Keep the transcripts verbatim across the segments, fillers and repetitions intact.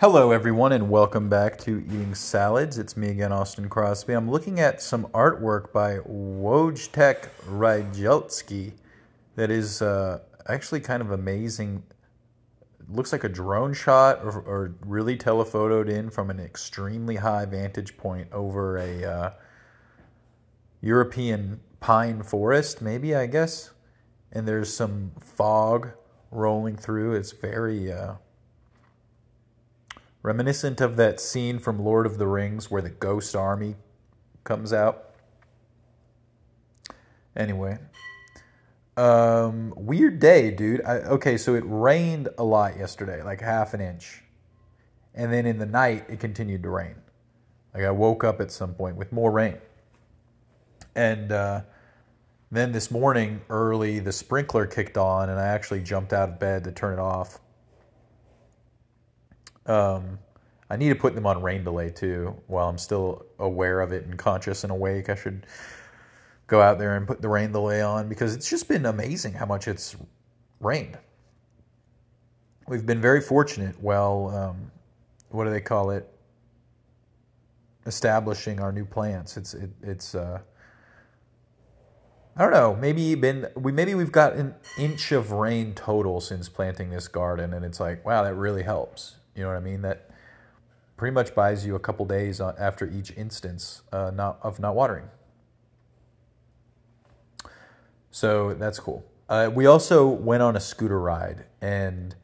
Hello everyone and welcome back to Eating Salads. It's me again, Austin Crosby. I'm looking at some artwork by Wojtek Rajeltski that is uh, actually kind of amazing. It looks like a drone shot or, or really telephotoed in from an extremely high vantage point over a uh, European pine forest, maybe, I guess. And there's some fog rolling through. It's very... Uh, Reminiscent of that scene from Lord of the Rings where the ghost army comes out. Anyway. Um, weird day, dude. I, okay, so it rained a lot yesterday, like half an inch. And then in the night, it continued to rain. Like I woke up at some point with more rain. And uh, then this morning, early, the sprinkler kicked on, and I actually jumped out of bed to turn it off. Um, I need to put them on rain delay too while I'm still aware of it and conscious and awake. I should go out there and put the rain delay on because it's just been amazing how much it's rained. We've been very fortunate while, um, what do they call it, establishing our new plants. It's, it, it's, uh, I don't know, maybe been we maybe we've got an inch of rain total since planting this garden, and it's like, wow, that really helps. You know what I mean? That pretty much buys you a couple days after each instance uh, not, of not watering. So that's cool. Uh, we also went on a scooter ride, and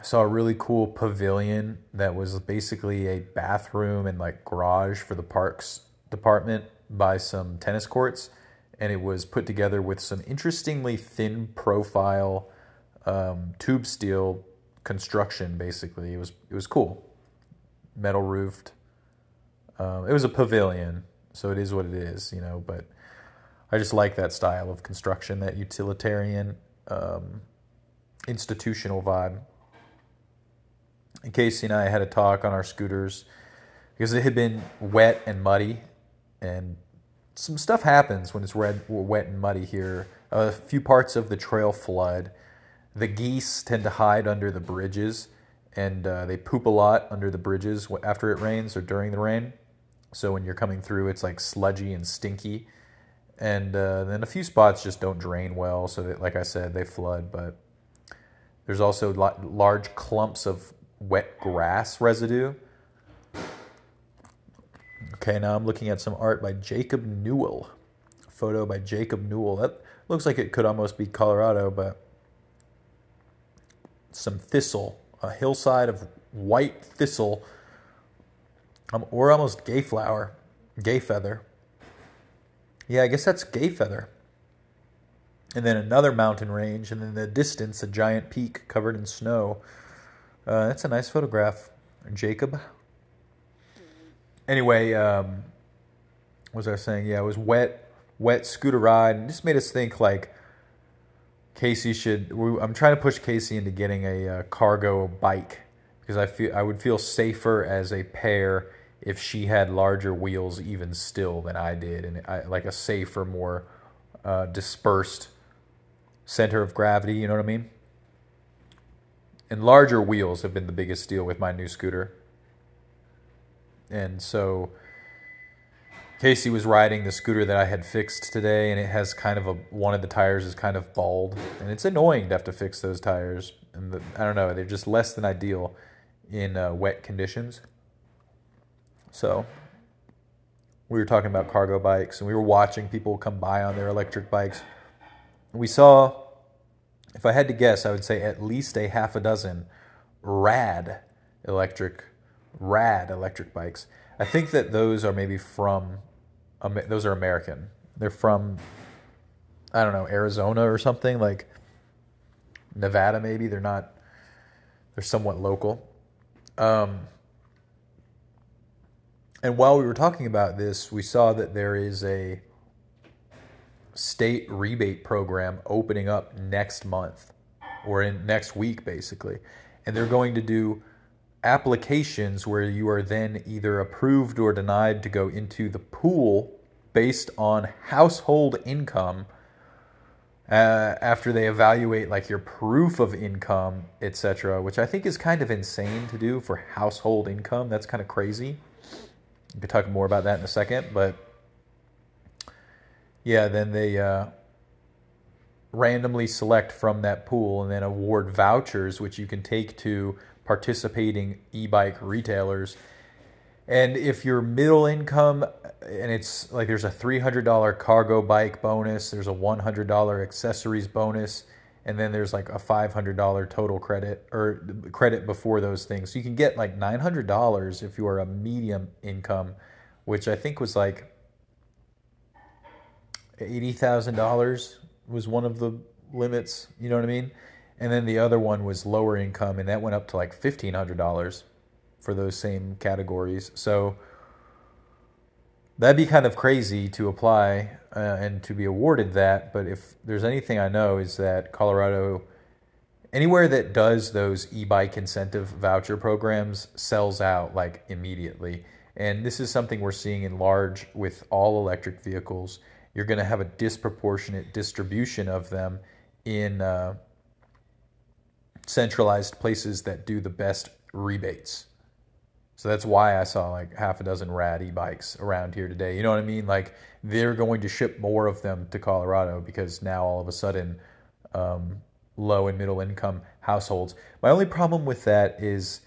I saw a really cool pavilion that was basically a bathroom and like garage for the parks department by some tennis courts, and it was put together with some interestingly thin profile um, tube steel construction. Basically, it was it was cool, metal roofed. Um, it was a pavilion, so it is what it is, you know. But I just like that style of construction, that utilitarian, um, institutional vibe. And Casey and I had a talk on our scooters because it had been wet and muddy, and some stuff happens when it's red, wet and muddy here. A few parts of the trail flood. The geese tend to hide under the bridges, and uh, they poop a lot under the bridges after it rains or during the rain. So when you're coming through, it's like sludgy and stinky. And uh, then a few spots just don't drain well, so that, like I said, they flood. But there's also large clumps of wet grass residue. Okay, now I'm looking at some art by Jacob Newell. A photo by Jacob Newell. That looks like it could almost be Colorado, but... some thistle, a hillside of white thistle, um, or almost gayflower, gayfeather. Yeah, I guess that's gayfeather. And then another mountain range, and in the distance, a giant peak covered in snow. Uh, that's a nice photograph, Jacob. Anyway, um, what was I saying? Yeah, it was wet, wet scooter ride, and it just made us think, like, Casey should, I'm trying to push Casey into getting a uh, cargo bike because I feel I would feel safer as a pair if she had larger wheels even still than I did, and I, like a safer, more uh, dispersed center of gravity, you know what I mean? And larger wheels have been the biggest deal with my new scooter. And so Casey was riding the scooter that I had fixed today, and it has kind of a, one of the tires is kind of bald, and it's annoying to have to fix those tires. And the, I don't know, they're just less than ideal in uh, wet conditions. So we were talking about cargo bikes, and we were watching people come by on their electric bikes. We saw, if I had to guess, I would say at least a half a dozen rad electric, rad electric bikes. I think that those are maybe from... those are American. They're from, I don't know, Arizona or something, like Nevada maybe. They're not, they're somewhat local. Um, and while we were talking about this, we saw that there is a state rebate program opening up next month, or in next week basically. And they're going to do applications where you are then either approved or denied to go into the pool based on household income Uh, after they evaluate like your proof of income, et cetera, which I think is kind of insane to do for household income. That's kind of crazy. We could talk more about that in a second, but yeah, then they uh, randomly select from that pool and then award vouchers, which you can take to participating e-bike retailers. And if you're middle income, and it's like there's a three hundred dollars cargo bike bonus, there's a one hundred dollars accessories bonus, and then there's like a five hundred dollars total credit or credit before those things. So you can get like nine hundred dollars if you are a medium income, which I think was like eighty thousand dollars was one of the limits, you know what I mean? And then the other one was lower income, and that went up to like fifteen hundred dollars. For those same categories. So that'd be kind of crazy to apply uh, and to be awarded that. But if there's anything I know is that Colorado, anywhere that does those e-bike incentive voucher programs sells out like immediately. And this is something we're seeing in large with all electric vehicles. You're going to have a disproportionate distribution of them in uh, centralized places that do the best rebates. So that's why I saw like half a dozen rad e-bikes around here today. You know what I mean? Like they're going to ship more of them to Colorado because now all of a sudden um, low and middle income households. My only problem with that is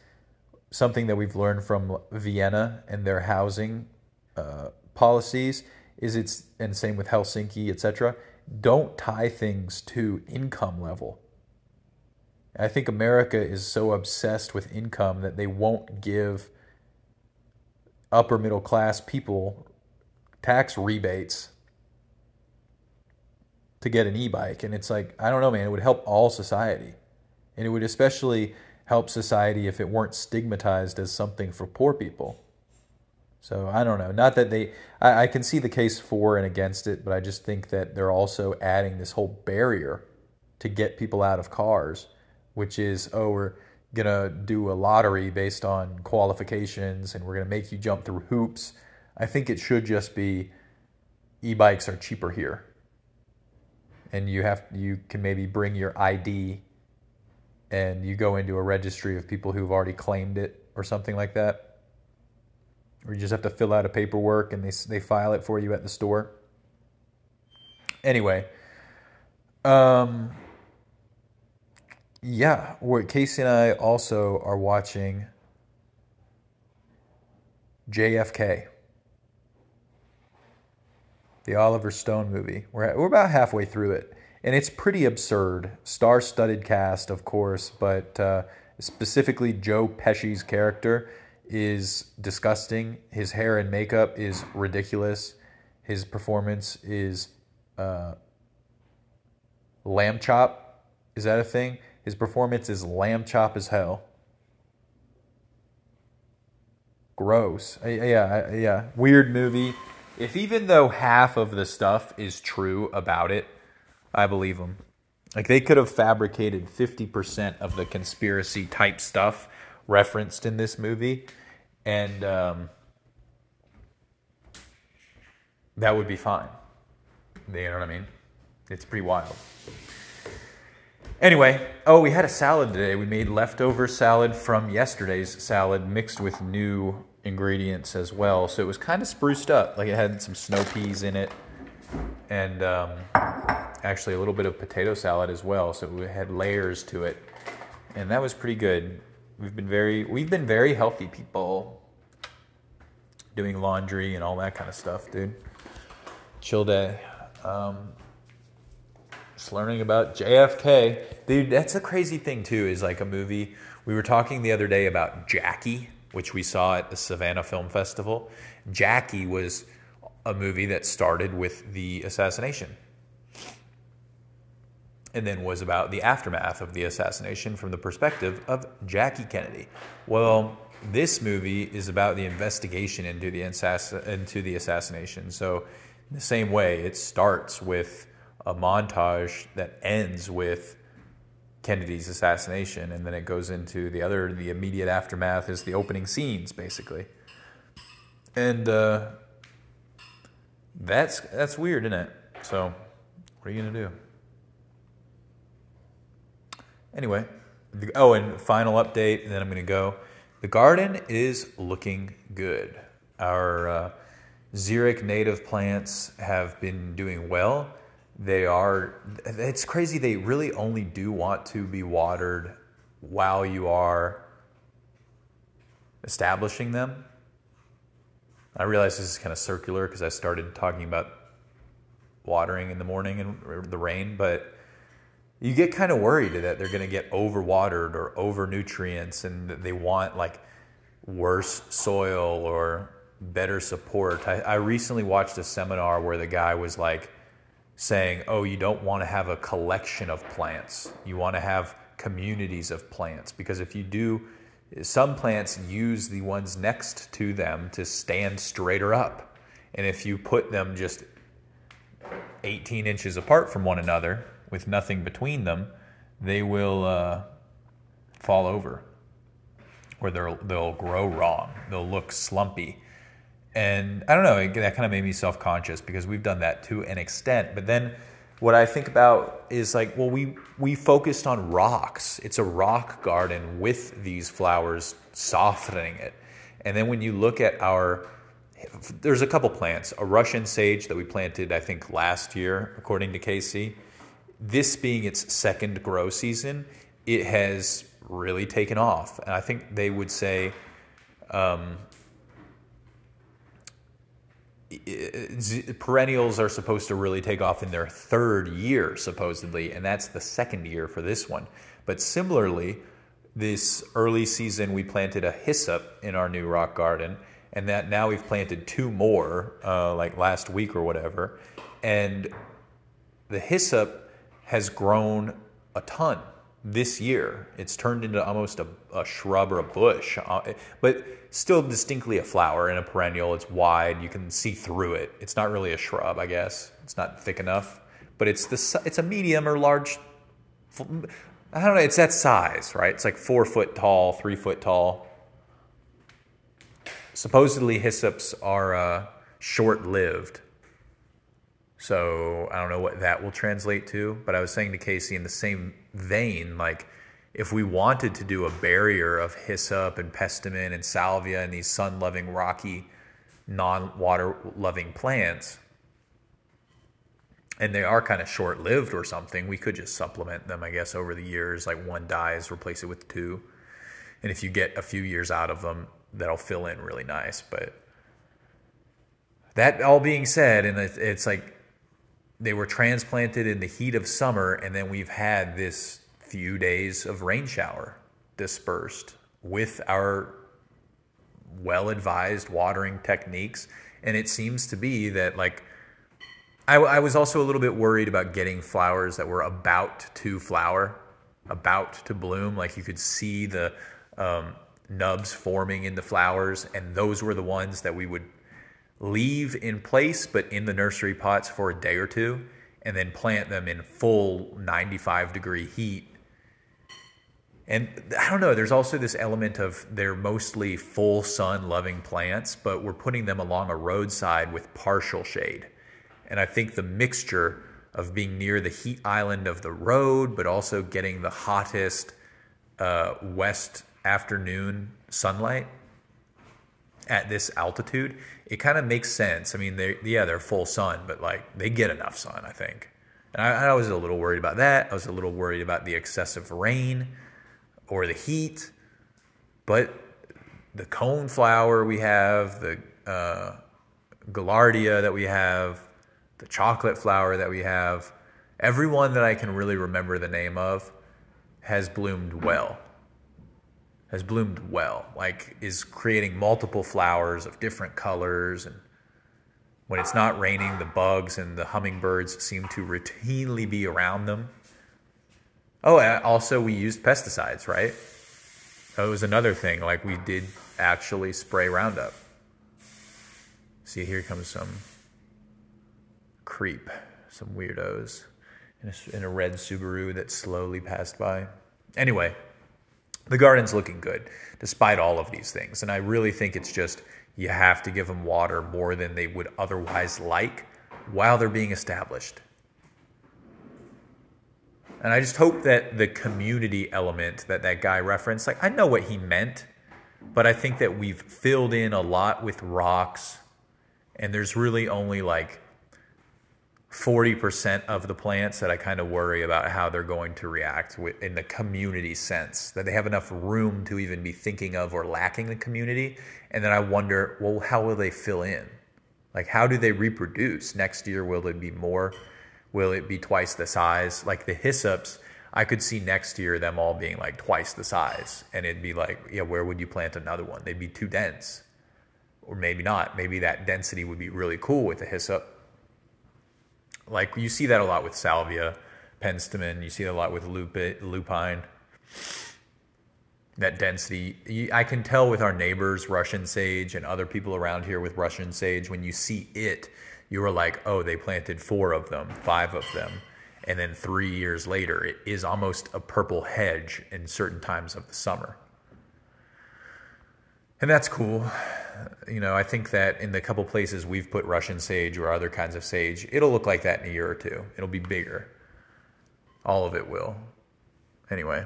something that we've learned from Vienna and their housing uh, policies is it's, and same with Helsinki, et cetera. Don't tie things to income level. I think America is so obsessed with income that they won't give upper middle class people tax rebates to get an e-bike. And it's like, I don't know, man, it would help all society. And it would especially help society if it weren't stigmatized as something for poor people. So I don't know, not that they, I, I can see the case for and against it, but I just think that they're also adding this whole barrier to get people out of cars, which is, oh, we're going to do a lottery based on qualifications and we're going to make you jump through hoops. I think it should just be e-bikes are cheaper here. And you have you can maybe bring your I D and you go into a registry of people who've already claimed it or something like that. Or you just have to fill out a paperwork and they they file it for you at the store. Anyway, um yeah, Casey and I also are watching J F K, the Oliver Stone movie. We're we're about halfway through it, and it's pretty absurd. Star-studded cast, of course, but uh, specifically Joe Pesci's character is disgusting. His hair and makeup is ridiculous. His performance is uh, lamb chop. Is that a thing? His performance is lamb chop as hell. Gross. Yeah, yeah. Weird movie. If even though half of the stuff is true about it, I believe them. Like they could have fabricated fifty percent of the conspiracy type stuff referenced in this movie. And um, that would be fine. You know what I mean? It's pretty wild. Anyway, oh, we had a salad today. We made leftover salad from yesterday's salad mixed with new ingredients as well. So it was kind of spruced up. Like it had some snow peas in it and um, actually a little bit of potato salad as well. So it had layers to it. And that was pretty good. We've been very, we've been very healthy people doing laundry and all that kind of stuff, dude. Chill day. Um... Just learning about J F K. Dude, that's the crazy thing, too, is like a movie. We were talking the other day about Jackie, which we saw at the Savannah Film Festival. Jackie was a movie that started with the assassination and then was about the aftermath of the assassination from the perspective of Jackie Kennedy. Well, this movie is about the investigation into the assass- into the assassination. So in the same way, it starts with a montage that ends with Kennedy's assassination, and then it goes into the other, the immediate aftermath is the opening scenes, basically. And uh, that's that's weird, isn't it? So, what are you gonna do? Anyway, the, oh, and final update, and then I'm going to go. The garden is looking good. Our uh, xeric native plants have been doing well. They are, it's crazy, they really only do want to be watered while you are establishing them. I realize this is kind of circular because I started talking about watering in the morning and the rain, but you get kind of worried that they're going to get overwatered or over nutrients and they want like worse soil or better support. I, I recently watched a seminar where the guy was like saying, oh, you don't want to have a collection of plants. You want to have communities of plants, because if you do, some plants use the ones next to them to stand straighter up. And if you put them just eighteen inches apart from one another with nothing between them, they will uh, fall over, or they'll, they'll grow wrong. They'll look slumpy. And I don't know, that kind of made me self-conscious because we've done that to an extent. But then what I think about is like, well, we, we focused on rocks. It's a rock garden with these flowers softening it. And then when you look at our, there's a couple plants, a Russian sage that we planted, I think last year, according to Casey, this being its second grow season, it has really taken off. And I think they would say, um, perennials are supposed to really take off in their third year, supposedly, and that's the second year for this one. But similarly, this early season we planted a hyssop in our new rock garden, and that now we've planted two more, uh, like last week or whatever, and the hyssop has grown a ton this year. It's turned into almost a, a shrub or a bush, but still distinctly a flower and a perennial. It's wide. You can see through it. It's not really a shrub, I guess. It's not thick enough, but it's the, it's a medium or large, I don't know. It's that size, right? It's like four foot tall, three foot tall. Supposedly hyssops are uh, short lived. So I don't know what that will translate to, but I was saying to Casey in the same vein, like if we wanted to do a barrier of hyssop and penstemon and salvia and these sun-loving, rocky, non-water-loving plants, and they are kind of short-lived or something, we could just supplement them, I guess, over the years. Like one dies, replace it with two. And if you get a few years out of them, that'll fill in really nice. But that all being said, and it's like, they were transplanted in the heat of summer, and then we've had this few days of rain shower dispersed with our well-advised watering techniques. And it seems to be that, like, I, I was also a little bit worried about getting flowers that were about to flower, about to bloom. Like you could see the um, nubs forming in the flowers, and those were the ones that we would leave in place but in the nursery pots for a day or two, and then plant them in full ninety-five degree heat. And I don't know, there's also this element of they're mostly full sun loving plants, but we're putting them along a roadside with partial shade. And I think the mixture of being near the heat island of the road, but also getting the hottest uh, west afternoon sunlight at this altitude, it kind of makes sense. I mean, they yeah, they're full sun, but like they get enough sun, I think. And I, I was a little worried about that. I was a little worried about the excessive rain or the heat. But the cone flower we have, the uh, Gallardia that we have, the chocolate flower that we have, everyone that I can really remember the name of has bloomed well. has bloomed well, like is creating multiple flowers of different colors. And when it's not raining, the bugs and the hummingbirds seem to routinely be around them. Oh, and also we used pesticides, right? That was another thing. Like we did actually spray Roundup. See, here comes some creep, some weirdos in a, in a red Subaru that slowly passed by. Anyway, the garden's looking good despite all of these things. And I really think it's just you have to give them water more than they would otherwise like while they're being established. And I just hope that the community element that that guy referenced, like, I know what he meant, but I think that we've filled in a lot with rocks, and there's really only like forty percent of the plants that I kind of worry about how they're going to react with, in the community sense, that they have enough room to even be thinking of or lacking the community. And then I wonder, well, how will they fill in? Like, how do they reproduce? Next year, will it be more? Will it be twice the size? Like the hyssops, I could see next year them all being like twice the size. And it'd be like, yeah, where would you plant another one? They'd be too dense. Or maybe not. Maybe that density would be really cool with the hyssop. Like, you see that a lot with salvia, penstemon. You see that a lot with lupine. That density. I can tell with our neighbors, Russian sage, and other people around here with Russian sage, when you see it, you are like, oh, they planted four of them, five of them. And then three years later, it is almost a purple hedge in certain times of the summer. And that's cool. You know, I think that in the couple places we've put Russian sage or other kinds of sage, it'll look like that in a year or two. It'll be bigger. All of it will. Anyway.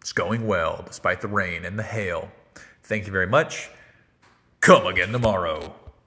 It's going well, despite the rain and the hail. Thank you very much. Come again tomorrow.